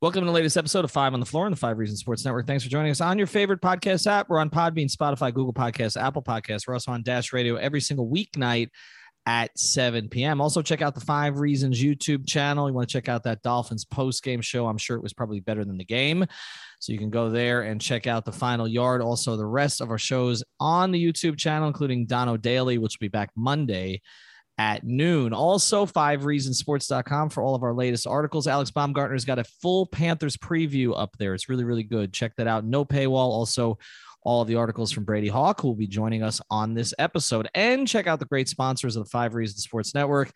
Welcome to the latest episode of Five on the Floor on the Five Reasons Sports Network. Thanks for joining us on your favorite podcast app. We're on Podbean, Spotify, Google Podcasts, Apple Podcasts. We're also on Dash Radio every single weeknight at 7 p.m. Also, check out the Five Reasons YouTube channel. You want to check out that Dolphins post-game show. I'm sure it was probably better than the game. So you can go there and check out the final yard. Also, the rest of our shows on the YouTube channel, including Dono Daily, which will be back Monday at noon. Also, 5reasonsports.com for all of our latest articles. Alex Baumgartner's got a full Panthers preview up there. It's really, really good. Check that out. No paywall. Also, all of the articles from Brady Hawk, who will be joining us on this episode. And check out the great sponsors of the 5 Reasons Sports Network.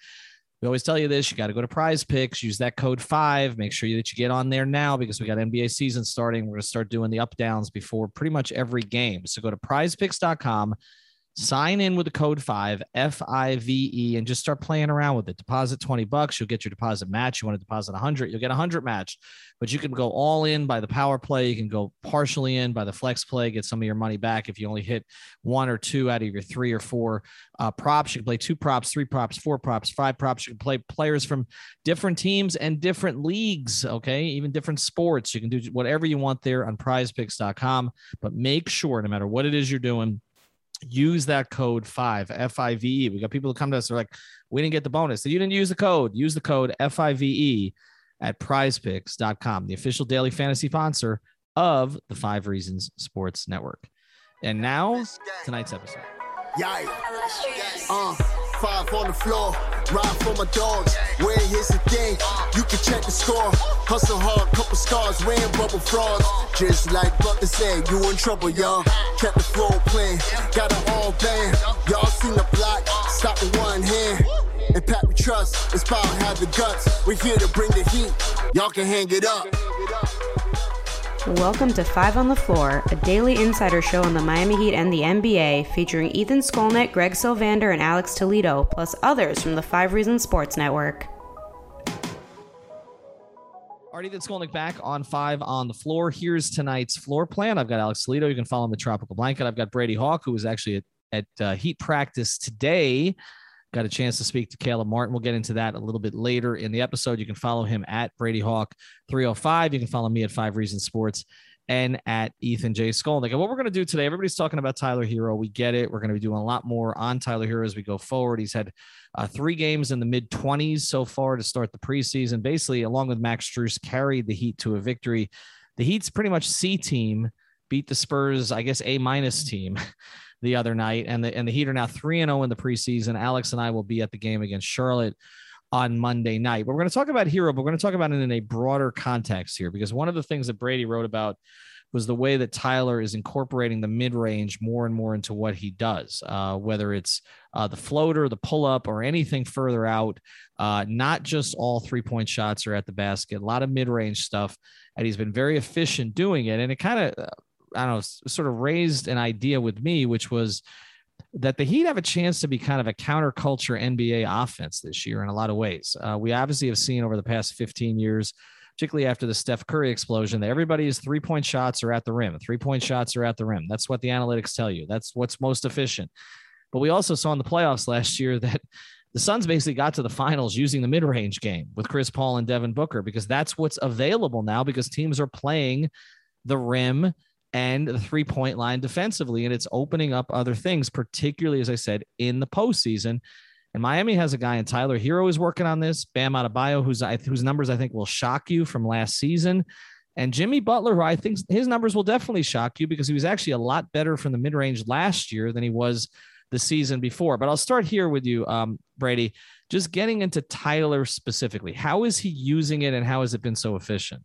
We always tell you this. You got to go to PrizePicks. Use that code 5. Make sure that you get on there now because we got NBA season starting. We're going to start doing the up-downs before pretty much every game. So go to prizepicks.com. Sign in with the code 5, F-I-V-E, and just start playing around with it. Deposit $20. You'll get your deposit match. You want to deposit $100, you'll get $100 match. But you can go all in by the power play. You can go partially in by the flex play. Get some of your money back if you only hit one or two out of your three or four props. You can play 2 props, 3 props, 4 props, 5 props. You can play players from different teams and different leagues, okay? Even different sports. You can do whatever you want there on prizepicks.com. But make sure, no matter what it is you're doing, use that code 5, F-I-V-E. We got people who come to us. They're like, we didn't get the bonus. So you didn't use the code. Use the code F-I-V-E at prizepicks.com, the official daily fantasy sponsor of the 5 Reasons Sports Network. And now, tonight's episode. Yeah. 5 on the floor, ride for my dogs. Where here's the thing, you can check the score. Hustle hard, couple scars, wearing rubber frauds. Just like Butler said, you in trouble, y'all. Kept the floor playing, got it all banned. Y'all seen the block, stop with one hand. And Pat, we trust, it's power, have the guts. We're here to bring the heat, y'all can hang it up. Welcome to Five on the Floor, a daily insider show on the Miami Heat and the NBA, featuring Ethan Skolnick, Greg Sylvander, and Alex Toledo, plus others from the Five Reasons Sports Network. Already, Ethan Skolnick back on Five on the Floor. Here's tonight's floor plan. I've got Alex Toledo. You can follow him at Tropical Blanket. I've got Brady Hawk, who is actually at Heat practice today. Got a chance to speak to Caleb Martin. We'll get into that a little bit later in the episode. You can follow him at Brady Hawk 305. You can follow me at 5 Reasons Sports and at Ethan J. Skolnick. And what we're going to do today, everybody's talking about Tyler Herro. We get it. We're going to be doing a lot more on Tyler Herro as we go forward. He's had 3 games in the mid-20s so far to start the preseason. Basically, along with Max Strus, carried the Heat to a victory. The Heat's pretty much C team beat the Spurs, I guess, A- team the other night, and the Heat are now 3-0 in the preseason. Alex and I will be at the game against Charlotte on Monday night. But we're going to talk about Herro, but we're going to talk about it in a broader context here, because one of the things that Brady wrote about was the way that Tyler is incorporating the mid-range more and more into what he does, whether it's the floater, the pull-up, or anything further out, not just all three-point shots are at the basket, a lot of mid-range stuff, and he's been very efficient doing it, and it kind of... I don't know, sort of raised an idea with me, which was that the Heat have a chance to be kind of a counterculture NBA offense this year in a lot of ways. We obviously have seen over the past 15 years, particularly after the Steph Curry explosion, that everybody's three-point shots are at the rim. Three-point shots are at the rim. That's what the analytics tell you. That's what's most efficient. But we also saw in the playoffs last year that the Suns basically got to the finals using the mid-range game with Chris Paul and Devin Booker, because that's what's available now, because teams are playing the rim and the three-point line defensively, and it's opening up other things, particularly, as I said, in the postseason. And And Miami has a guy in Tyler Herro is working on this. Bam Adebayo, whose numbers I think will shock you from last season. And Jimmy Butler, who I think his numbers will definitely shock you because he was actually a lot better from the mid-range last year than he was the season before. But I'll start here with you, Brady, just getting into Tyler specifically. How is he using it and how has it been so efficient?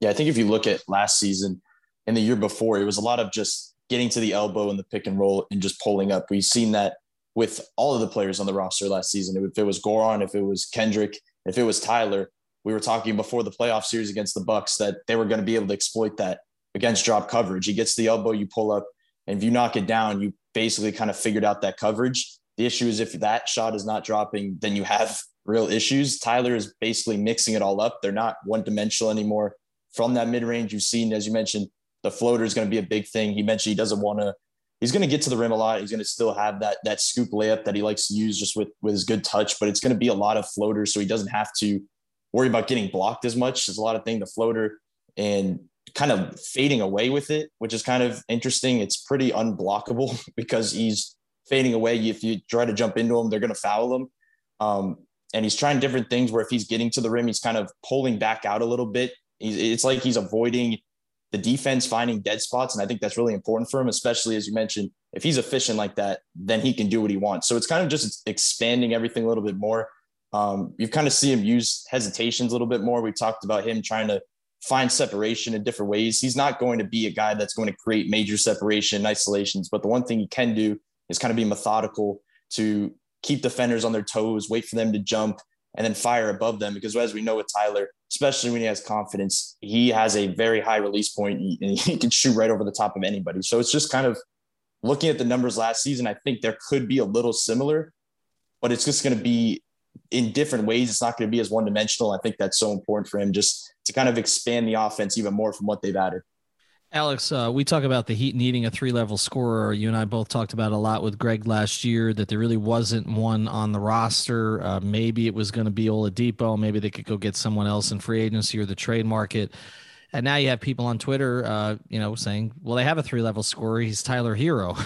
Yeah, I think if you look at last season and the year before, it was a lot of just getting to the elbow in the pick and roll and just pulling up. We've seen that with all of the players on the roster last season. If it was Goran, if it was Kendrick, if it was Tyler, we were talking before the playoff series against the Bucks that they were going to be able to exploit that against drop coverage. He gets the elbow, you pull up, and if you knock it down, you basically kind of figured out that coverage. The issue is if that shot is not dropping, then you have real issues. Tyler is basically mixing it all up. They're not one-dimensional anymore. From that mid-range, you've seen, as you mentioned, the floater is going to be a big thing. He mentioned he doesn't want to – he's going to get to the rim a lot. He's going to still have that scoop layup that he likes to use just with his good touch, but it's going to be a lot of floaters, so he doesn't have to – worry about getting blocked as much. There's a lot of things, the floater and kind of fading away with it, which is kind of interesting. It's pretty unblockable because he's fading away. If you try to jump into him, they're going to foul him. And he's trying different things where if he's getting to the rim, he's kind of pulling back out a little bit. It's like he's avoiding the defense, finding dead spots. And I think that's really important for him, especially as you mentioned, if he's efficient like that, then he can do what he wants. So it's kind of just expanding everything a little bit more. You kind of see him use hesitations a little bit more. We talked about him trying to find separation in different ways. He's not going to be a guy that's going to create major separation and isolations, but the one thing he can do is kind of be methodical to keep defenders on their toes, wait for them to jump, and then fire above them. Because as we know with Tyler, especially when he has confidence, he has a very high release point and he can shoot right over the top of anybody. So it's just kind of looking at the numbers last season. I think there could be a little similar, but it's just going to be in different ways. It's not going to be as one-dimensional. I think that's so important for him just to kind of expand the offense even more from what they've added. Alex, we talk about the Heat needing a three-level scorer. You and I both talked about a lot with Greg last year that there really wasn't one on the roster. Maybe it was going to be Oladipo. Maybe they could go get someone else in free agency or the trade market. And now you have people on Twitter, saying, well, they have a three-level scorer. He's Tyler Herro.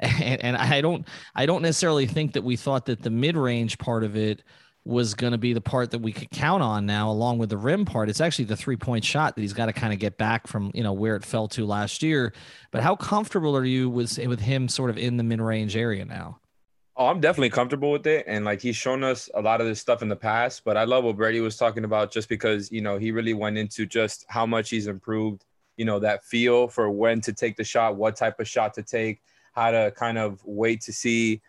and I don't necessarily think that we thought that the mid-range part of it was going to be the part that we could count on now, along with the rim part. It's actually the three-point shot that he's got to kind of get back from, where it fell to last year. But how comfortable are you with him sort of in the mid-range area now? Oh, I'm definitely comfortable with it. And he's shown us a lot of this stuff in the past, but I love what Brady was talking about just because, he really went into just how much he's improved, that feel for when to take the shot, what type of shot to take, how to kind of wait to see,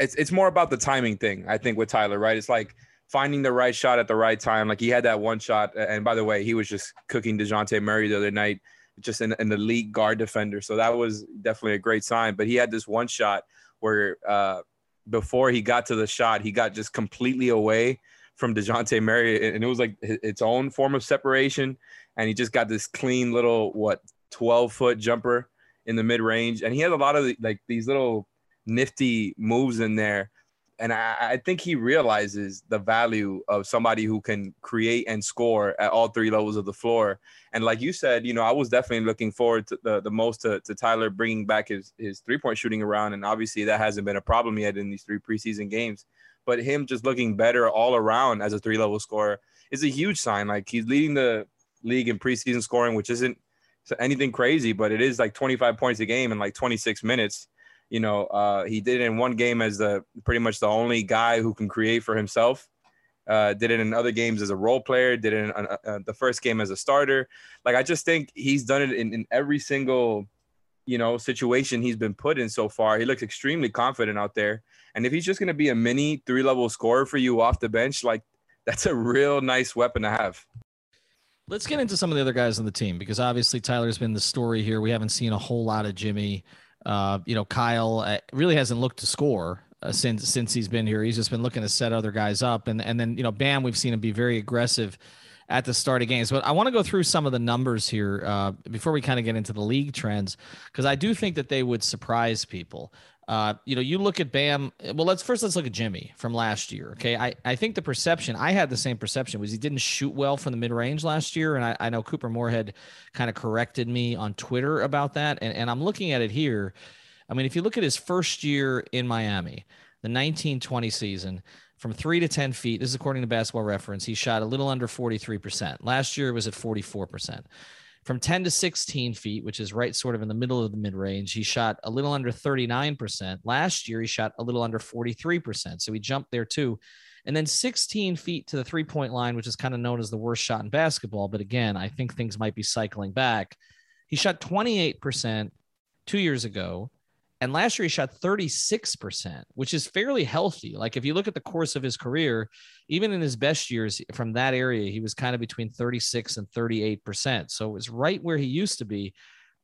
it's more about the timing thing, I think, with Tyler, right? It's like finding the right shot at the right time. Like he had that one shot. And by the way, he was just cooking DeJounte Murray the other night, just an elite guard defender. So that was definitely a great sign. But he had this one shot where before he got to the shot, he got just completely away from DeJounte Murray. And it was like its own form of separation. And he just got this clean little, 12-foot jumper in the mid-range. And he had a lot of these little nifty moves in there. And I think he realizes the value of somebody who can create and score at all three levels of the floor. And like you said, I was definitely looking forward to the most to Tyler bringing back his three-point shooting around. And obviously that hasn't been a problem yet in these three preseason games. But him just looking better all around as a three-level scorer is a huge sign. He's leading the league in preseason scoring, which isn't anything crazy, but it is 25 points a game in 26 minutes. He did it in one game as pretty much the only guy who can create for himself, did it in other games as a role player, did it in the first game as a starter. I just think he's done it in every single, situation he's been put in so far. He looks extremely confident out there. And if he's just going to be a mini three-level scorer for you off the bench, that's a real nice weapon to have. Let's get into some of the other guys on the team, because obviously Tyler's been the story here. We haven't seen a whole lot of Jimmy. Kyle really hasn't looked to score since he's been here. He's just been looking to set other guys up. And then, Bam, we've seen him be very aggressive at the start of games. But I want to go through some of the numbers here before we kind of get into the league trends, because I do think that they would surprise people. You look at Bam. Well, let's look at Jimmy from last year. Okay. I think the perception, I had the same perception, was he didn't shoot well from the mid range last year. And I know Cooper Moorhead kind of corrected me on Twitter about that. And I'm looking at it here. I mean, if you look at his first year in Miami, the 19-20 season, from 3 to 10 feet, this is according to Basketball Reference, he shot a little under 43%. Last year, it was at 44%. From 10 to 16 feet, which is right sort of in the middle of the mid-range, he shot a little under 39%. Last year, he shot a little under 43%. So he jumped there too. And then 16 feet to the three-point line, which is kind of known as the worst shot in basketball. But again, I think things might be cycling back. He shot 28% 2 years ago. And last year he shot 36%, which is fairly healthy. Like if you look at the course of his career, even in his best years from that area, he was kind of between 36 and 38%. So it was right where he used to be.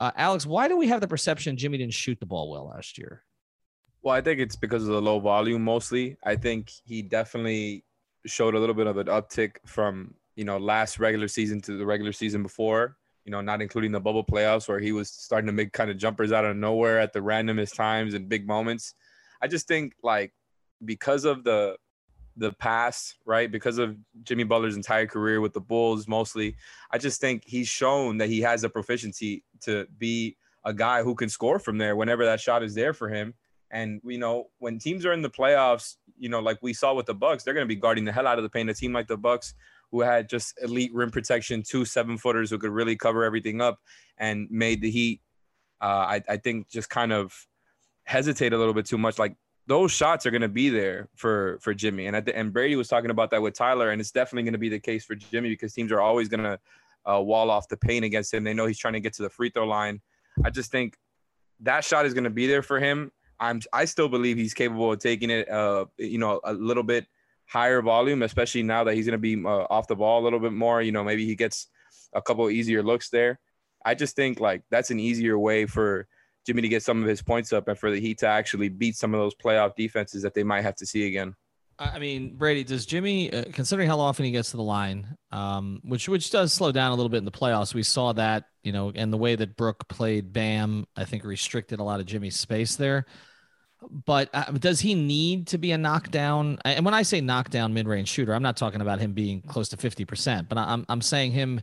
Alex, why do we have the perception Jimmy didn't shoot the ball well last year? Well, I think it's because of the low volume mostly. I think he definitely showed a little bit of an uptick from, you know, last regular season to the regular season before. You know, not including the bubble playoffs where he was starting to make kind of jumpers out of nowhere at the randomest times and big moments. I just think, like, because of the past, right, because of Jimmy Butler's entire career with the Bulls mostly, I just think he's shown that he has the proficiency to be a guy who can score from there whenever that shot is there for him. And, you know, when teams are in the playoffs, you know, like we saw with the Bucks, they're going to be guarding the hell out of the paint. A team like the Bucks, who had just elite rim protection, 2 7-footers who could really cover everything up and made the Heat, I think, just kind of hesitate a little bit too much. Like, those shots are going to be there for Jimmy. And and Brady was talking about that with Tyler, and it's definitely going to be the case for Jimmy because teams are always going to wall off the paint against him. They know he's trying to get to the free throw line. I just think that shot is going to be there for him. I still believe he's capable of taking it, you know, a little bit higher volume, especially now that he's going to be off the ball a little bit more. You know, maybe he gets a couple of easier looks there. I just think, like, that's an easier way for Jimmy to get some of his points up and for the Heat to actually beat some of those playoff defenses that they might have to see again. I mean, Brady, does Jimmy, considering how often he gets to the line, which does slow down a little bit in the playoffs, we saw that, you know, and the way that Brooke played Bam, I think restricted a lot of Jimmy's space there. But does he need to be a knockdown? And when I say knockdown mid-range shooter, I'm not talking about him being close to 50%, but I'm saying him,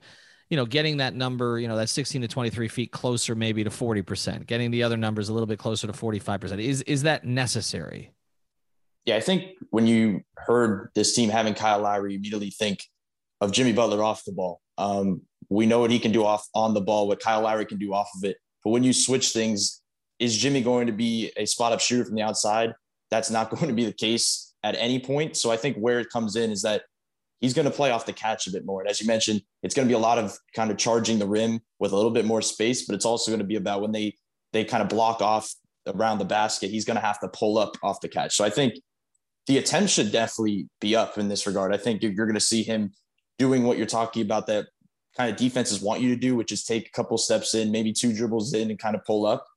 you know, getting that number, you know, that 16 to 23 feet closer maybe to 40%, getting the other numbers a little bit closer to 45%. Is that necessary? Yeah, I think when you heard this team having Kyle Lowry, you immediately think of Jimmy Butler off the ball. We know what he can do off on the ball, what Kyle Lowry can do off of it. But when you switch things, is Jimmy going to be a spot-up shooter from the outside? That's not going to be the case at any point. So I think where it comes in is that he's going to play off the catch a bit more. And as you mentioned, it's going to be a lot of kind of charging the rim with a little bit more space, but it's also going to be about when they kind of block off around the basket, he's going to have to pull up off the catch. So I think the attempt should definitely be up in this regard. I think you're going to see him doing what you're talking about that kind of defenses want you to do, which is take a couple steps in, maybe 2 dribbles in and kind of pull up.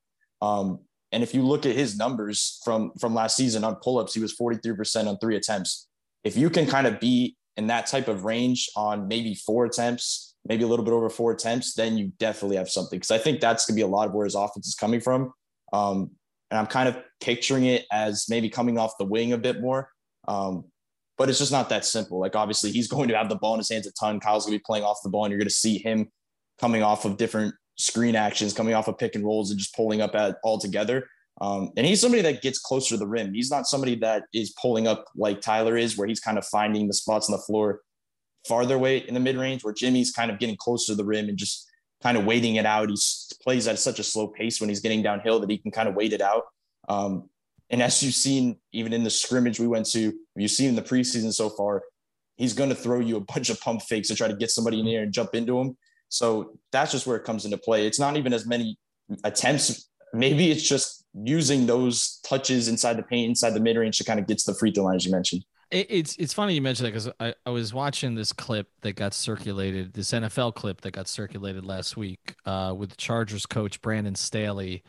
And if you look at his numbers from last season on pull-ups, he was 43% on 3 attempts. If you can kind of be in that type of range on maybe 4 attempts, maybe a little bit over 4 attempts, then you definitely have something. Because I think that's going to be a lot of where his offense is coming from. And I'm kind of picturing it as maybe coming off the wing a bit more. But it's just not that simple. Like, obviously, he's going to have the ball in his hands a ton. Kyle's going to be playing off the ball, and you're going to see him coming off of different screen actions, coming off of pick and rolls and just pulling up at all together. And he's somebody that gets closer to the rim. He's not somebody that is pulling up like Tyler is, where he's kind of finding the spots on the floor farther away in the mid range, where Jimmy's kind of getting closer to the rim and just kind of waiting it out. He plays at such a slow pace when he's getting downhill that he can kind of wait it out. And as you've seen, even in the scrimmage we went to, you've seen in the preseason so far, he's going to throw you a bunch of pump fakes to try to get somebody in there and jump into him. So that's just where it comes into play. It's not even as many attempts. Maybe it's just using those touches inside the paint, inside the mid-range to kind of get to the free throw line, as you mentioned. It's funny you mentioned that because I was watching this clip that got circulated, this NFL clip that got circulated last week with the Chargers coach Brandon Staley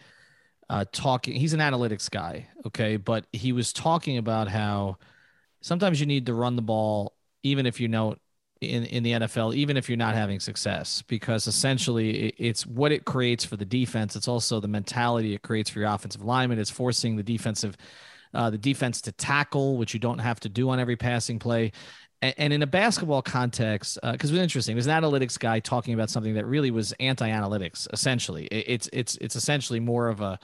talking. He's an analytics guy, okay? But he was talking about how sometimes you need to run the ball even if you know in the NFL, even if you're not having success, because essentially it's what it creates for the defense. It's also the mentality it creates for your offensive lineman. It's forcing the defense to tackle, which you don't have to do on every passing play. And in a basketball context, because it was interesting, there's an analytics guy talking about something that really was anti-analytics. Essentially, it's essentially more of a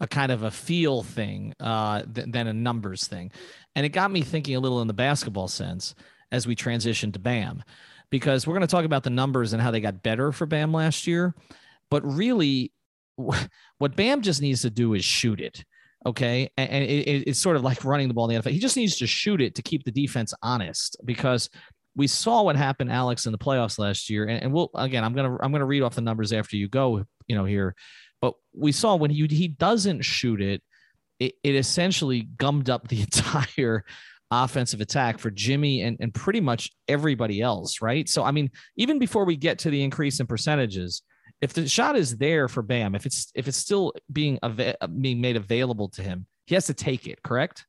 a kind of a feel thing than a numbers thing. And it got me thinking a little in the basketball sense as we transitioned to Bam, because we're going to talk about the numbers and how they got better for Bam last year. But really, what Bam just needs to do is shoot it. Okay. And it's sort of like running the ball in the NFL. He just needs to shoot it to keep the defense honest, because we saw what happened, Alex, in the playoffs last year. And we'll, again, I'm going to read off the numbers after you go, you know, here, but we saw when he doesn't shoot it, it essentially gummed up the entire offensive attack for Jimmy and pretty much everybody else. Right. So, I mean, even before we get to the increase in percentages, if the shot is there for Bam, if it's still being made available to him, he has to take it, correct?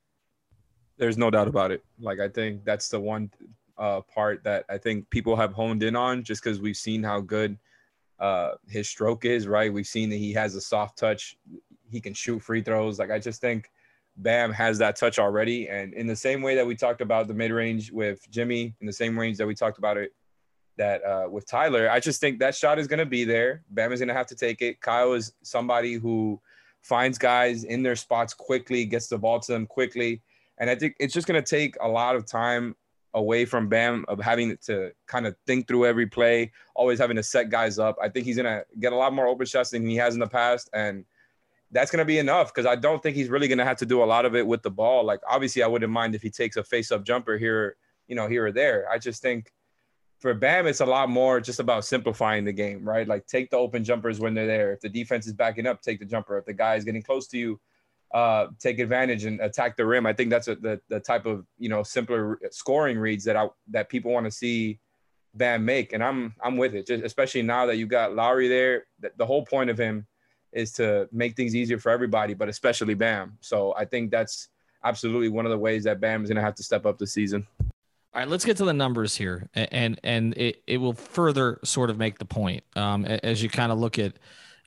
There's no doubt about it. Like, I think that's the one part that I think people have honed in on, just because we've seen how good his stroke is, right? We've seen that he has a soft touch. He can shoot free throws. Like, I just think Bam has that touch already. And in the same way that we talked about the mid-range with Jimmy, in the same range that we talked about it, that with Tyler, I just think that shot is going to be there. Bam is going to have to take it. Kyle is somebody who finds guys in their spots quickly, gets the ball to them quickly. And I think it's just going to take a lot of time away from Bam of having to kind of think through every play, always having to set guys up. I think he's going to get a lot more open shots than he has in the past. And that's going to be enough, because I don't think he's really going to have to do a lot of it with the ball. Like, obviously, I wouldn't mind if he takes a face-up jumper here or there. I just think for Bam, it's a lot more just about simplifying the game, right? Like, take the open jumpers when they're there. If the defense is backing up, take the jumper. If the guy is getting close to you, take advantage and attack the rim. I think that's the type of, simpler scoring reads that people want to see Bam make. And I'm with it, just especially now that you got Lowry there. The whole point of him is to make things easier for everybody, but especially Bam. So I think that's absolutely one of the ways that Bam is going to have to step up this season. All right, let's get to the numbers here, and it will further sort of make the point as you kind of look at,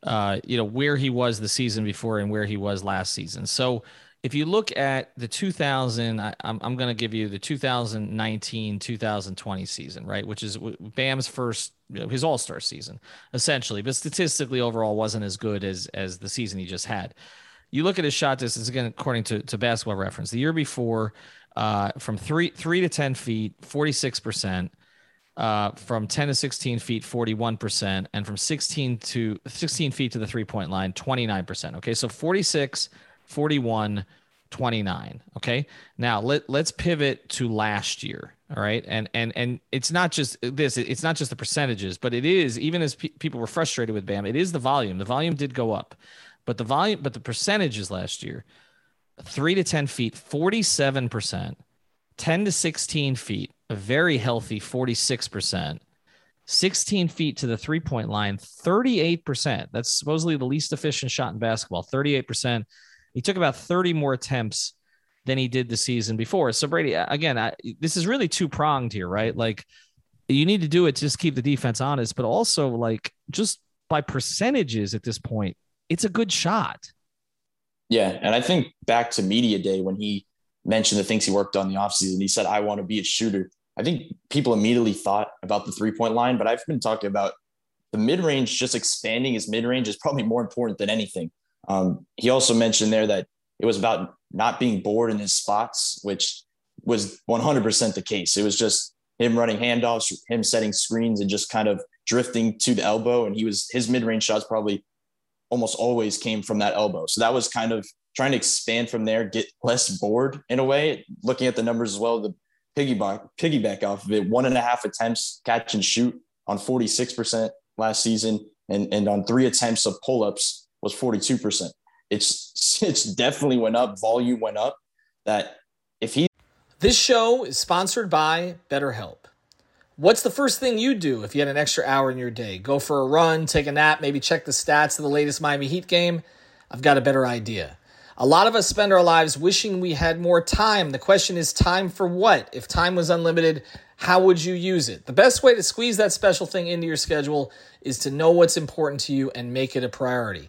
where he was the season before and where he was last season. So if you look at the 2000, I'm going to give you the 2019-2020 season, right, which is Bam's first, his all-star season, essentially, but statistically overall wasn't as good as the season he just had. You look at his shot distance, again, according to Basketball Reference, the year before, from three to 10 feet, 46%, from 10 to 16 feet, 41%, and from 16 feet to the three-point line, 29%. Okay, so 46, 41, 29. Okay, now let's pivot to last year. All right, and it's not just this; it's not just the percentages, but it is, even as people were frustrated with Bam, it is the volume. The volume did go up, but the percentages last year. 3 to 10 feet, 47%, 10 to 16 feet, a very healthy 46%, 16 feet to the three-point line, 38%. That's supposedly the least efficient shot in basketball, 38%. He took about 30 more attempts than he did the season before. So, Brady, again, this is really two-pronged here, right? Like, you need to do it to just keep the defense honest, but also, like, just by percentages at this point, it's a good shot. Yeah, and I think back to media day when he mentioned the things he worked on in the offseason, he said, I want to be a shooter. I think people immediately thought about the three-point line, but I've been talking about the mid-range, just expanding his mid-range is probably more important than anything. He also mentioned there that it was about not being bored in his spots, which was 100% the case. It was just him running handoffs, him setting screens, and just kind of drifting to the elbow, and his mid-range shots probably almost always came from that elbow. So that was kind of trying to expand from there, get less bored in a way. Looking at the numbers as well, the piggyback off of it, 1.5 attempts catch and shoot on 46% last season, and on 3 attempts of pull-ups was 42%. It's definitely went up, volume went up. That if he This show is sponsored by BetterHelp. What's the first thing you'd do if you had an extra hour in your day? Go for a run, take a nap, maybe check the stats of the latest Miami Heat game? I've got a better idea. A lot of us spend our lives wishing we had more time. The question is, time for what? If time was unlimited, how would you use it? The best way to squeeze that special thing into your schedule is to know what's important to you and make it a priority.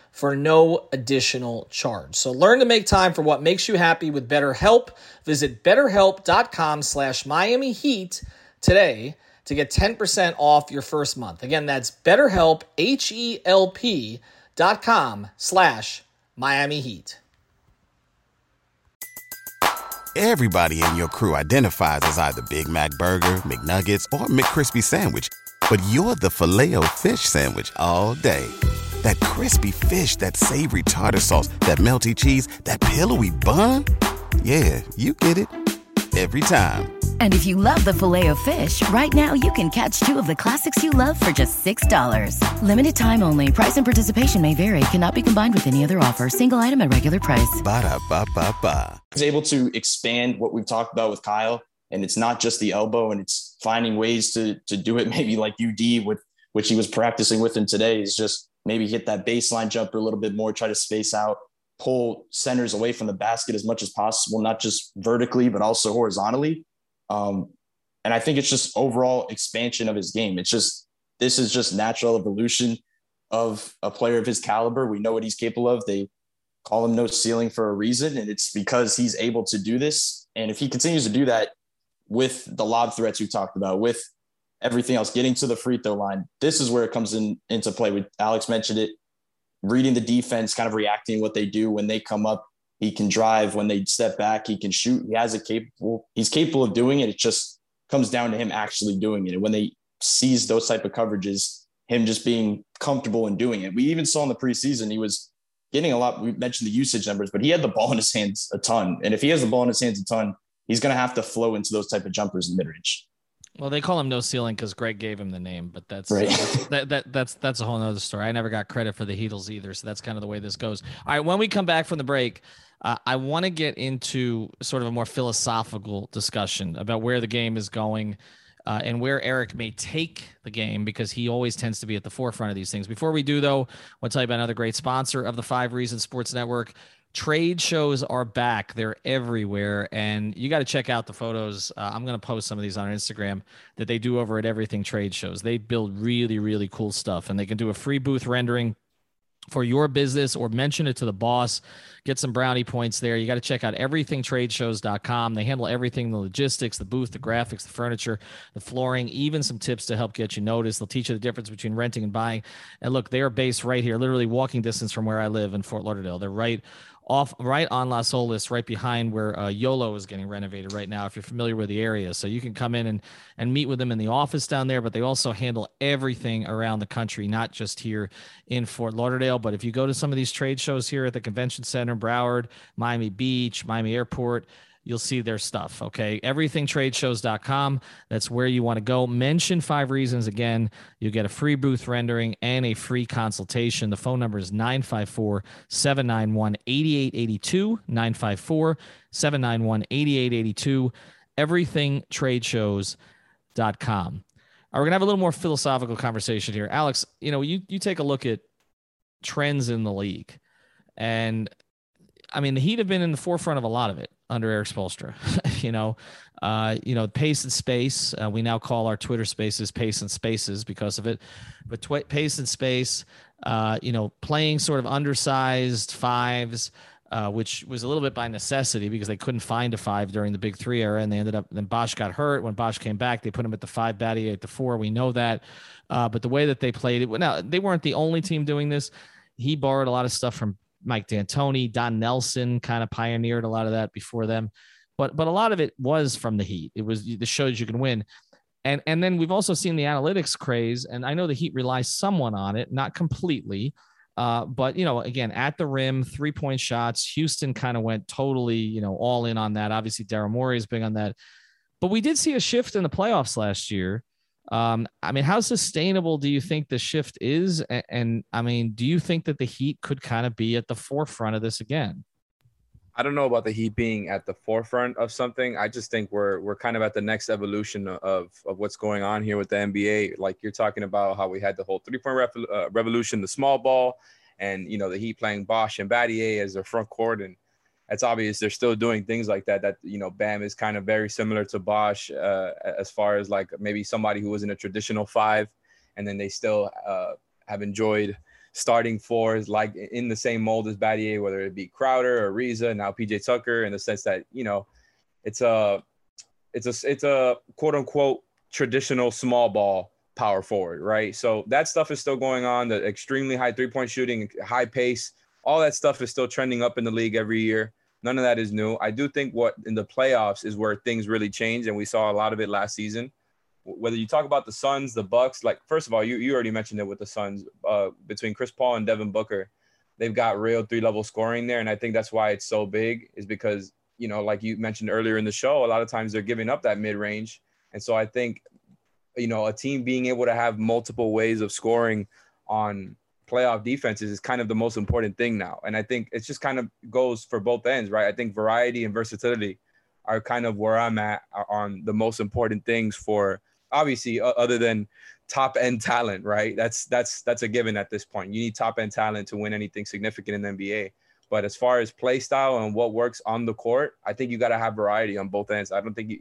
for no additional charge. So learn to make time for what makes you happy with BetterHelp. Visit BetterHelp.com/Miami Heat today to get 10% off your first month. Again, that's BetterHelp, BetterHelp.com/Miami Heat. Everybody in your crew identifies as either Big Mac Burger, McNuggets, or McCrispy Sandwich, but you're the Filet-O-Fish Sandwich all day. That crispy fish, that savory tartar sauce, that melty cheese, that pillowy bun. Yeah, you get it. Every time. And if you love the Filet-O-Fish, right now you can catch two of the classics you love for just $6. Limited time only. Price and participation may vary. Cannot be combined with any other offer. Single item at regular price. Ba-da-ba-ba-ba. I was able to expand what we've talked about with Kyle, and it's not just the elbow, and it's finding ways to do it, maybe like UD, with which he was practicing with him today, is just maybe hit that baseline jumper a little bit more, try to space out, pull centers away from the basket as much as possible, not just vertically, but also horizontally. And I think it's just overall expansion of his game. It's just, this is just natural evolution of a player of his caliber. We know what he's capable of. They call him no ceiling for a reason. And it's because he's able to do this. And if he continues to do that with the lob threats we've talked about, with everything else, getting to the free throw line, this is where it comes into play. Alex mentioned it, reading the defense, kind of reacting what they do when they come up. He can drive. When they step back, he can shoot. He's capable of doing it. It just comes down to him actually doing it. And when they seize those type of coverages, him just being comfortable in doing it. We even saw in the preseason, he was getting a lot. We mentioned the usage numbers, but he had the ball in his hands a ton. And if he has the ball in his hands a ton, he's going to have to flow into those type of jumpers in mid-range. Well, they call him no ceiling because Greg gave him the name, but that's right. That's a whole nother story. I never got credit for the Heatles either. So that's kind of the way this goes. All right. When we come back from the break, I want to get into sort of a more philosophical discussion about where the game is going and where Erik may take the game, because he always tends to be at the forefront of these things. Before we do, though, I want to tell you about another great sponsor of the Five Reasons Sports Network. Trade shows are back. They're everywhere. And you got to check out the photos. I'm going to post some of these on Instagram that they do over at Everything Trade Shows. They build really, really cool stuff, and they can do a free booth rendering for your business or mention it to the boss, get some brownie points there. You got to check out everythingtradeshows.com. They handle everything, the logistics, the booth, the graphics, the furniture, the flooring, even some tips to help get you noticed. They'll teach you the difference between renting and buying. And look, they are based right here, literally walking distance from where I live in Fort Lauderdale. They're right on Las Olas, right behind where YOLO is getting renovated right now, if you're familiar with the area. So you can come in and meet with them in the office down there, but they also handle everything around the country, not just here in Fort Lauderdale. But if you go to some of these trade shows here at the Convention Center, Broward, Miami Beach, Miami Airport, you'll see their stuff. Okay. EverythingTradeShows.com. That's where you want to go. Mention Five Reasons. Again, you get a free booth rendering and a free consultation. The phone number is 954-791-8882. 954-791-8882. EverythingTradeShows.com. All right, we're going to have a little more philosophical conversation here. Alex, you take a look at trends in the league, and I mean, the Heat have been in the forefront of a lot of it under Erik Spoelstra. Pace and space. We now call our Twitter spaces pace and spaces because of it. But pace and space, playing sort of undersized fives, which was a little bit by necessity because they couldn't find a five during the Big Three era. And they ended up, then Bosh got hurt. When Bosh came back, they put him at the five, Battier at the four. We know that. But the way that they played it, now they weren't the only team doing this. He borrowed a lot of stuff from Mike D'Antoni. Don Nelson kind of pioneered a lot of that before them, but a lot of it was from the Heat. It was the shows you can win. And then we've also seen the analytics craze, and I know the Heat relies somewhat on it, not completely, but again, at the rim, 3-point shots. Houston kind of went totally, all in on that. Obviously Daryl Morey is big on that, but we did see a shift in the playoffs last year. How sustainable do you think the shift is? And do you think that the Heat could kind of be at the forefront of this again? I don't know about the Heat being at the forefront of something. I just think we're kind of at the next evolution of what's going on here with the NBA. Like you're talking about how we had the whole three-point revolution, the small ball, and, you know, the Heat playing Bosh and Battier as their front court. And that's obvious. They're still doing things like that, that, you know, Bam is kind of very similar to Bosh as far as like maybe somebody who was in a traditional five, and then they still have enjoyed starting fours like in the same mold as Battier, whether it be Crowder or Ariza, now PJ Tucker, in the sense that, you know, it's a quote unquote traditional small ball power forward, right? So that stuff is still going on. The extremely high 3-point shooting, high pace, all that stuff is still trending up in the league every year. None of that is new. I do think what in the playoffs is where things really change, and we saw a lot of it last season. Whether you talk about the Suns, the Bucks, like, first of all, you already mentioned it with the Suns, between Chris Paul and Devin Booker, they've got real three-level scoring there, and I think that's why it's so big, is because, you know, like you mentioned earlier in the show, a lot of times they're giving up that mid-range, and so I think, you know, a team being able to have multiple ways of scoring on playoff defenses is kind of the most important thing now, and I think it just kind of goes for both ends, right? I think variety and versatility are kind of where I'm at on the most important things for, obviously, other than top end talent, right? That's a given at this point. You need top end talent to win anything significant in the NBA. But as far as play style and what works on the court, I think you got to have variety on both ends. I don't think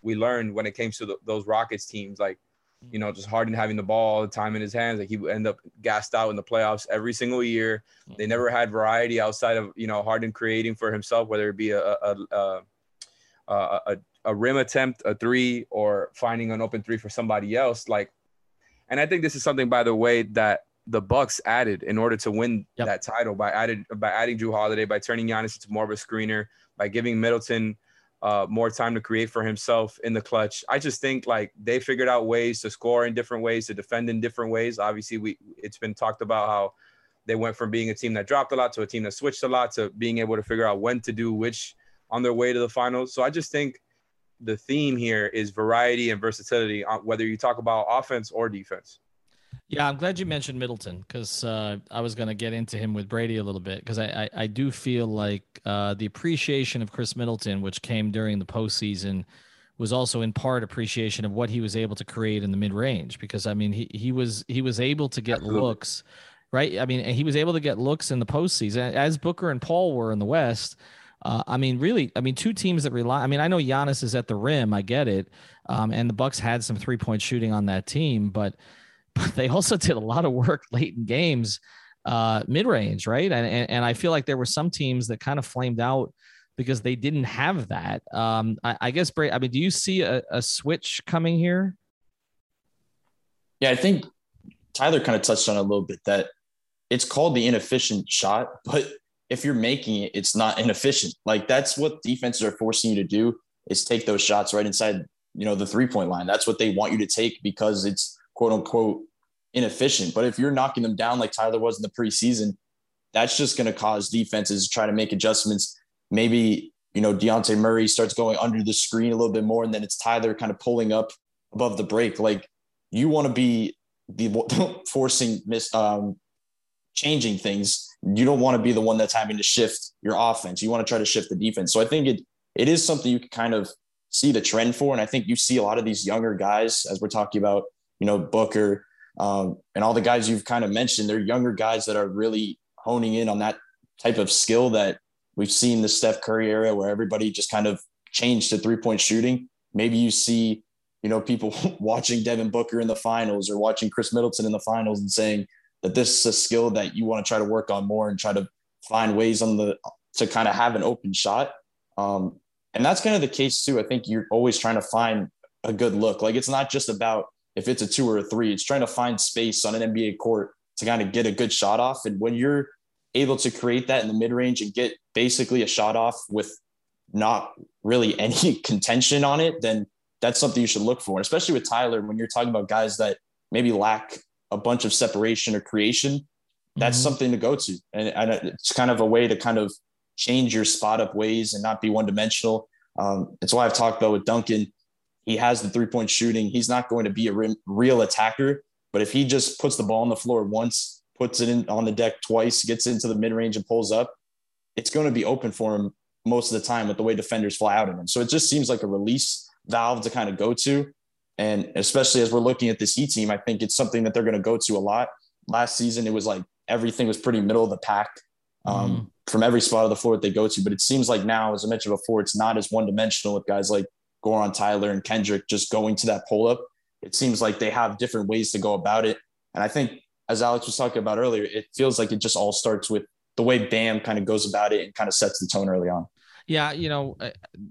we learned when it came to those Rockets teams, like, you know, just Harden having the ball all the time in his hands, like he would end up gassed out in the playoffs every single year. They never had variety outside of, you know, Harden creating for himself, whether it be a rim attempt, a three, or finding an open three for somebody else. Like, and I think this is something, by the way, that the Bucks added in order to win that title by adding Jrue Holiday, by turning Giannis into more of a screener, by giving Middleton more time to create for himself in the clutch. I just think like they figured out ways to score in different ways, to defend in different ways. Obviously, it's been talked about how they went from being a team that dropped a lot to a team that switched a lot to being able to figure out when to do which on their way to the finals. So I just think the theme here is variety and versatility, whether you talk about offense or defense. Yeah, I'm glad you mentioned Middleton, because I was going to get into him with Brady a little bit, because I do feel like the appreciation of Khris Middleton, which came during the postseason, was also in part appreciation of what he was able to create in the mid-range, because, I mean, he was able to get looks, right? I mean, he was able to get looks in the postseason, as Booker and Paul were in the West. Two teams that rely, I mean, I know Giannis is at the rim, I get it. And the Bucks had some 3-point shooting on that team, but they also did a lot of work late in games, mid-range, right? And I feel like there were some teams that kind of flamed out because they didn't have that. I guess, Bray, I mean, do you see a switch coming here? Yeah, I think Tyler kind of touched on it a little bit, that it's called the inefficient shot, but if you're making it, it's not inefficient. Like, that's what defenses are forcing you to do, is take those shots right inside, you know, the 3-point line. That's what they want you to take, because it's quote unquote inefficient. But if you're knocking them down like Tyler was in the preseason, that's just going to cause defenses to try to make adjustments. Maybe, you know, DeJounte Murray starts going under the screen a little bit more, and then it's Tyler kind of pulling up above the break. Like, you want to be the forcing changing things. You don't want to be the one that's having to shift your offense. You want to try to shift the defense. So I think it is something you can kind of see the trend for. And I think you see a lot of these younger guys, as we're talking about, you know, Booker and all the guys you've kind of mentioned, they're younger guys that are really honing in on that type of skill that we've seen the Steph Curry era, where everybody just kind of changed to 3-point shooting. Maybe you see, you know, people watching Devin Booker in the finals or watching Khris Middleton in the finals and saying that this is a skill that you want to try to work on more and try to find ways to kind of have an open shot. And that's kind of the case too. I think you're always trying to find a good look. Like, it's not just about if it's a 2 or a 3, it's trying to find space on an NBA court to kind of get a good shot off. And when you're able to create that in the mid range and get basically a shot off with not really any contention on it, then that's something you should look for. And especially with Tyler, when you're talking about guys that maybe lack a bunch of separation or creation, that's something to go to. And it's kind of a way to kind of change your spot up ways and not be one dimensional. It's why I've talked about with Duncan, he has the 3-point shooting. He's not going to be a real attacker, but if he just puts the ball on the floor once, puts it in on the deck twice, gets into the mid range and pulls up, it's going to be open for him most of the time with the way defenders fly out at him. So it just seems like a release valve to kind of go to. And especially as we're looking at this Heat team, I think it's something that they're going to go to a lot. Last season, it was like everything was pretty middle of the pack from every spot of the floor that they go to. But it seems like now, as I mentioned before, it's not as one-dimensional with guys like Goran, Tyler, and Kendrick just going to that pull-up. It seems like they have different ways to go about it. And I think, as Alex was talking about earlier, it feels like it just all starts with the way Bam kind of goes about it and kind of sets the tone early on. Yeah, you know,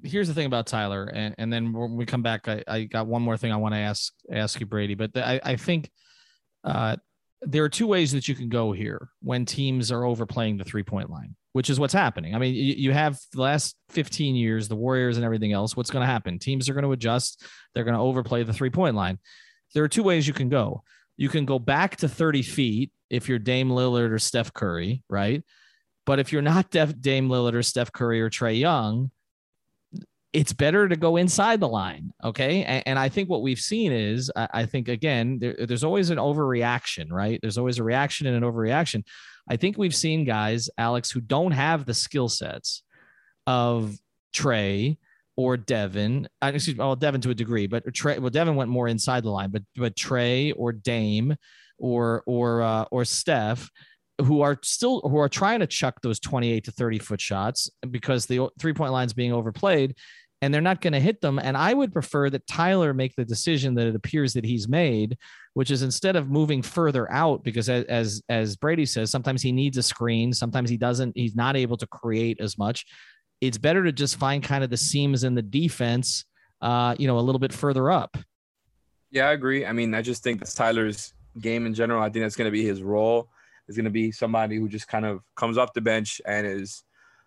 here's the thing about Tyler, and then when we come back, I got one more thing I want to ask you, Brady, but I think there are two ways that you can go here when teams are overplaying the three-point line, which is what's happening. I mean, you have the last 15 years, the Warriors and everything else, what's going to happen? Teams are going to adjust. They're going to overplay the three-point line. There are two ways you can go. You can go back to 30 feet if you're Dame Lillard or Steph Curry, right? But if you're not Dame Lillard or Steph Curry or Trey Young, it's better to go inside the line, okay? And I think what we've seen is, I think, again, there's always an overreaction, right? There's always a reaction and an overreaction. I think we've seen guys, Alex, who don't have the skill sets of Trey or Devin. Excuse me, well, Devin to a degree, but Trey. Well, Devin went more inside the line, but Trey or Dame or Steph, who are trying to chuck those 28 to 30 foot shots because the 3-point line is being overplayed and they're not going to hit them. And I would prefer that Tyler make the decision that it appears that he's made, which is instead of moving further out, because as Brady says, sometimes he needs a screen. Sometimes he doesn't, he's not able to create as much. It's better to just find kind of the seams in the defense, a little bit further up. Yeah, I agree. I mean, I just think that's Tyler's game in general. I think that's going to be his role. Is going to be somebody who just kind of comes off the bench and is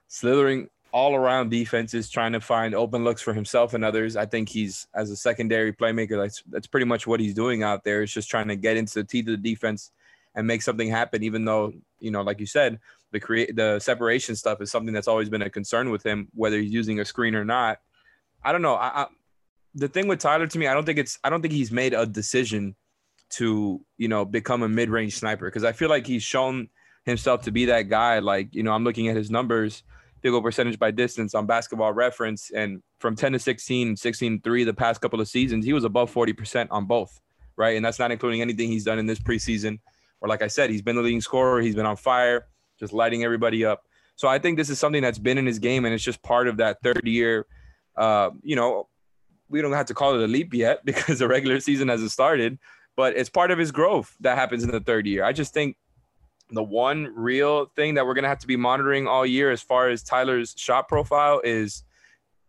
slithering all around defenses, trying to find open looks for himself and others. I think he's, as a secondary playmaker, that's pretty much what he's doing out there. It's just trying to get into the teeth of the defense and make something happen, even though, you know, like you said, the separation stuff is something that's always been a concern with him, whether he's using a screen or not. I don't know. The thing with Tyler, to me, I don't think he's made a decision to, you know, become a mid-range sniper, because I feel like he's shown himself to be that guy. Like, you know, I'm looking at his numbers, field goal percentage by distance on Basketball Reference, and from 10 to 16, 16-3 the past couple of seasons, he was above 40% on both, right? And that's not including anything he's done in this preseason, or like I said, he's been the leading scorer, he's been on fire, just lighting everybody up. So I think this is something that's been in his game, and it's just part of that third year, we don't have to call it a leap yet because the regular season hasn't started, but it's part of his growth that happens in the third year. I just think the one real thing that we're going to have to be monitoring all year as far as Tyler's shot profile is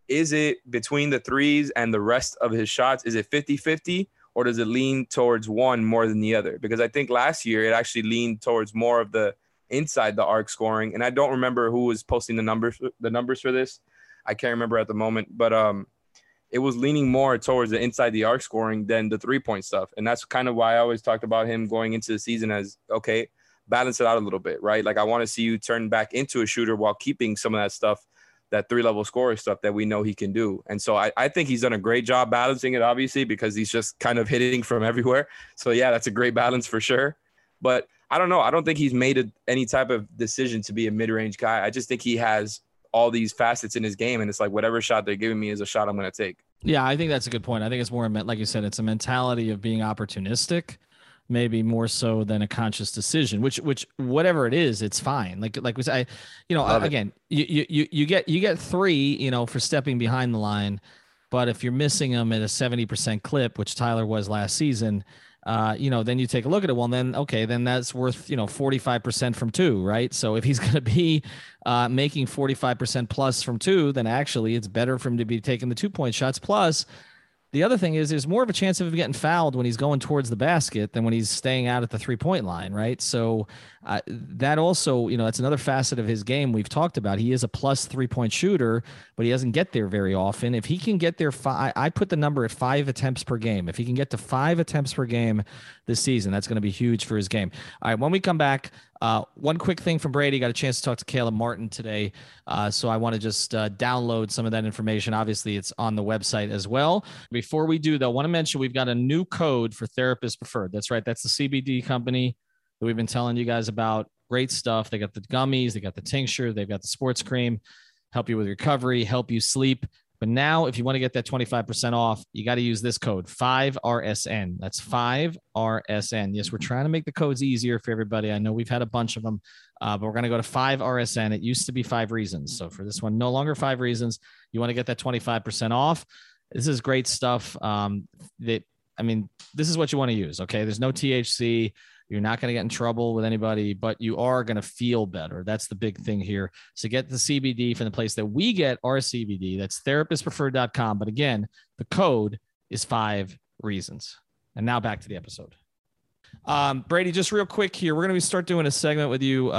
it between the threes and the rest of his shots? Is it 50-50, or does it lean towards one more than the other? Because I think last year it actually leaned towards more of the inside the arc scoring. And I don't remember who was posting the numbers for this. I can't remember at the moment, but it was leaning more towards the inside the arc scoring than the 3-point stuff. And that's kind of why I always talked about him going into the season as, okay, balance it out a little bit, right? Like, I want to see you turn back into a shooter while keeping some of that stuff, that three-level scorer stuff that we know he can do. And so I think he's done a great job balancing it, obviously, because he's just kind of hitting from everywhere. So, yeah, that's a great balance for sure. But I don't know. I don't think he's made any type of decision to be a mid-range guy. I just think he has – all these facets in his game, and it's like whatever shot they're giving me is a shot I'm going to take. Yeah, I think that's a good point. I think it's more, like you said, it's a mentality of being opportunistic, maybe more so than a conscious decision, which whatever it is, it's fine. Like we said, again, you get three, for stepping behind the line, but if you're missing them at a 70% clip, which Tyler was last season, then you take a look at it. Well, then that's worth, 45% from two, right? So if he's going to be making 45% plus from two, then actually it's better for him to be taking the 2-point shots. Plus, the other thing is there's more of a chance of him getting fouled when he's going towards the basket than when he's staying out at the 3-point line, right? So that also, that's another facet of his game we've talked about. He is a plus 3-point shooter, but he doesn't get there very often. If he can get there, I put the number at 5 attempts per game. If he can get to 5 attempts per game this season, that's going to be huge for his game. All right, when we come back, one quick thing from Brady. Got a chance to talk to Caleb Martin today, so I want to just download some of that information. Obviously, it's on the website as well. Before we do, though, I want to mention we've got a new code for Therapist Preferred. That's right. That's the CBD company that we've been telling you guys about. Great stuff. They got the gummies. They got the tincture. They've got the sports cream. help you with recovery, help you sleep. But now if you want to get that 25% off, you got to use this code 5RSN. That's 5RSN. Yes, we're trying to make the codes easier for everybody. I know we've had a bunch of them, but we're going to go to 5RSN. It used to be 5 Reasons. So for this one, no longer 5 Reasons. You want to get that 25% off. This is great stuff. This is what you want to use. Okay. There's no THC. You're not going to get in trouble with anybody, but you are going to feel better. That's the big thing here. So get the CBD from the place that we get our CBD. That's therapistpreferred.com. But again, the code is 5 Reasons. And now back to the episode. Brady, just real quick here. We're going to start doing a segment with you,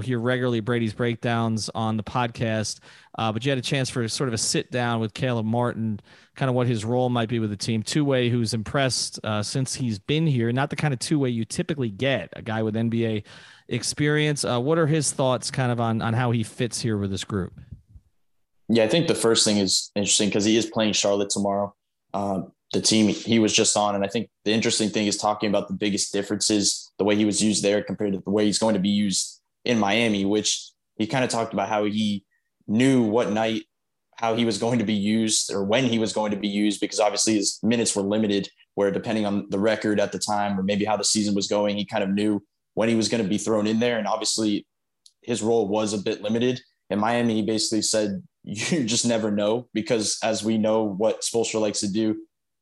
here regularly, Brady's breakdowns on the podcast. But you had a chance for sort of a sit down with Caleb Martin, kind of what his role might be with the team. Two-way who's impressed since he's been here. Not the kind of two-way you typically get, a guy with NBA experience. What are his thoughts kind of on how he fits here with this group? Yeah, I think the first thing is interesting because he is playing Charlotte tomorrow. The team he was just on. And I think the interesting thing is talking about the biggest differences, the way he was used there compared to the way he's going to be used in Miami, which he kind of talked about how he knew what night, how he was going to be used or when he was going to be used, because obviously his minutes were limited where depending on the record at the time or maybe how the season was going, he kind of knew when he was going to be thrown in there. And obviously his role was a bit limited. In Miami, he basically said, you just never know, because as we know what Spoelstra likes to do,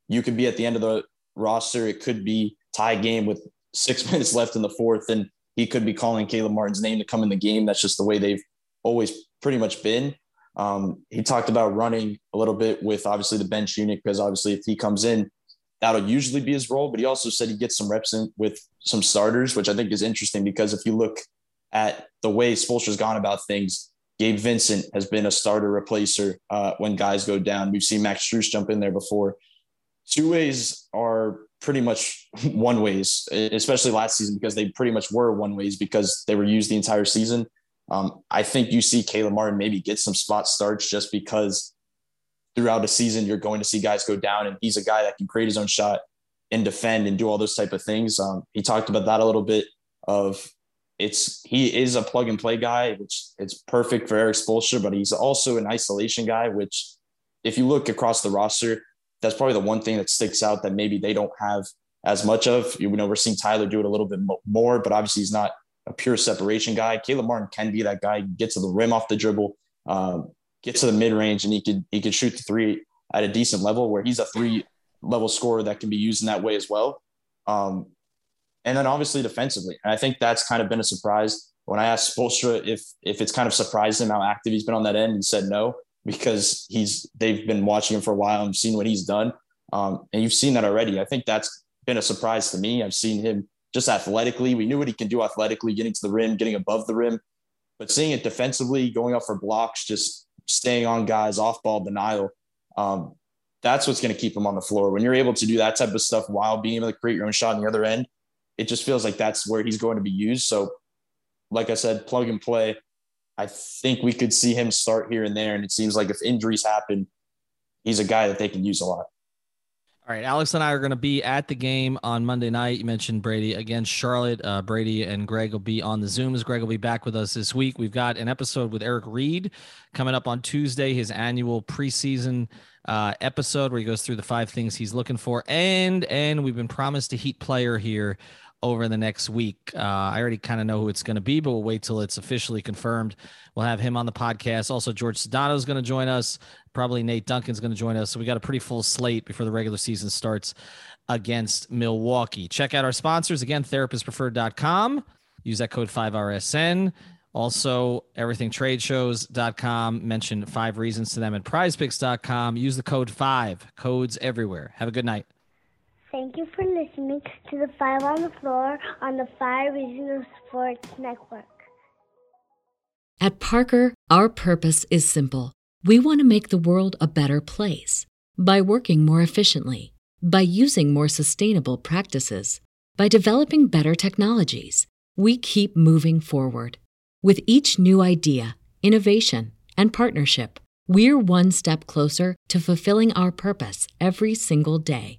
you could be at the end of the roster. It could be tie game with 6 minutes left in the fourth, and he could be calling Caleb Martin's name to come in the game. That's just the way they've always pretty much been. He talked about running a little bit with obviously the bench unit, because obviously if he comes in, that'll usually be his role. But he also said he gets some reps in with some starters, which I think is interesting because if you look at the way Spoelstra's gone about things, Gabe Vincent has been a starter replacer when guys go down. We've seen Max Strus jump in there before. Two ways are pretty much one ways, especially last season, because they pretty much were one ways because they were used the entire season. I think you see Caleb Martin maybe get some spot starts just because throughout the season, you're going to see guys go down, and he's a guy that can create his own shot and defend and do all those type of things. He talked about that a little bit of he is a plug and play guy, which it's perfect for Erik Spoelstra, but he's also an isolation guy, which if you look across the roster, that's probably the one thing that sticks out that maybe they don't have as much of. You know, we're seeing Tyler do it a little bit more, but obviously he's not a pure separation guy. Caleb Martin can be that guy, get to the rim off the dribble, get to the mid range, and he could shoot the three at a decent level where he's a 3-level scorer that can be used in that way as well. And then obviously defensively. And I think that's kind of been a surprise when I asked Spoelstra if it's kind of surprised him how active he's been on that end, and said no, because they've been watching him for a while and seen what he's done. And you've seen that already. I think that's been a surprise to me. I've seen him just athletically. We knew what he can do athletically, getting to the rim, getting above the rim, but seeing it defensively, going up for blocks, just staying on guys, off ball denial. That's what's going to keep him on the floor. When you're able to do that type of stuff while being able to create your own shot on the other end, it just feels like that's where he's going to be used. So like I said, plug and play. I think we could see him start here and there, and it seems like if injuries happen, he's a guy that they can use a lot. All right, Alex and I are going to be at the game on Monday night. You mentioned Brady against Charlotte. Brady and Greg will be on the Zooms. Greg will be back with us this week. We've got an episode with Eric Reed coming up on Tuesday, his annual preseason episode where he goes through the 5 things he's looking for. And we've been promised a Heat player here over the next week. I already kind of know who it's going to be, but we'll wait till it's officially confirmed. We'll have him on the podcast. Also, George Sedano is going to join us. Probably Nate Duncan's going to join us. So we got a pretty full slate before the regular season starts against Milwaukee. Check out our sponsors. Again, therapistpreferred.com. Use that code 5RSN. Also, EverythingTradeShows.com. Mention 5 Reasons to them at PrizePicks.com. Use the code 5. Codes everywhere. Have a good night. Thank you for listening to the 5 on the Floor on the 5 Reasons Sports Network. At Parker, our purpose is simple. We want to make the world a better place. By working more efficiently, by using more sustainable practices, by developing better technologies, we keep moving forward. With each new idea, innovation, and partnership, we're one step closer to fulfilling our purpose every single day.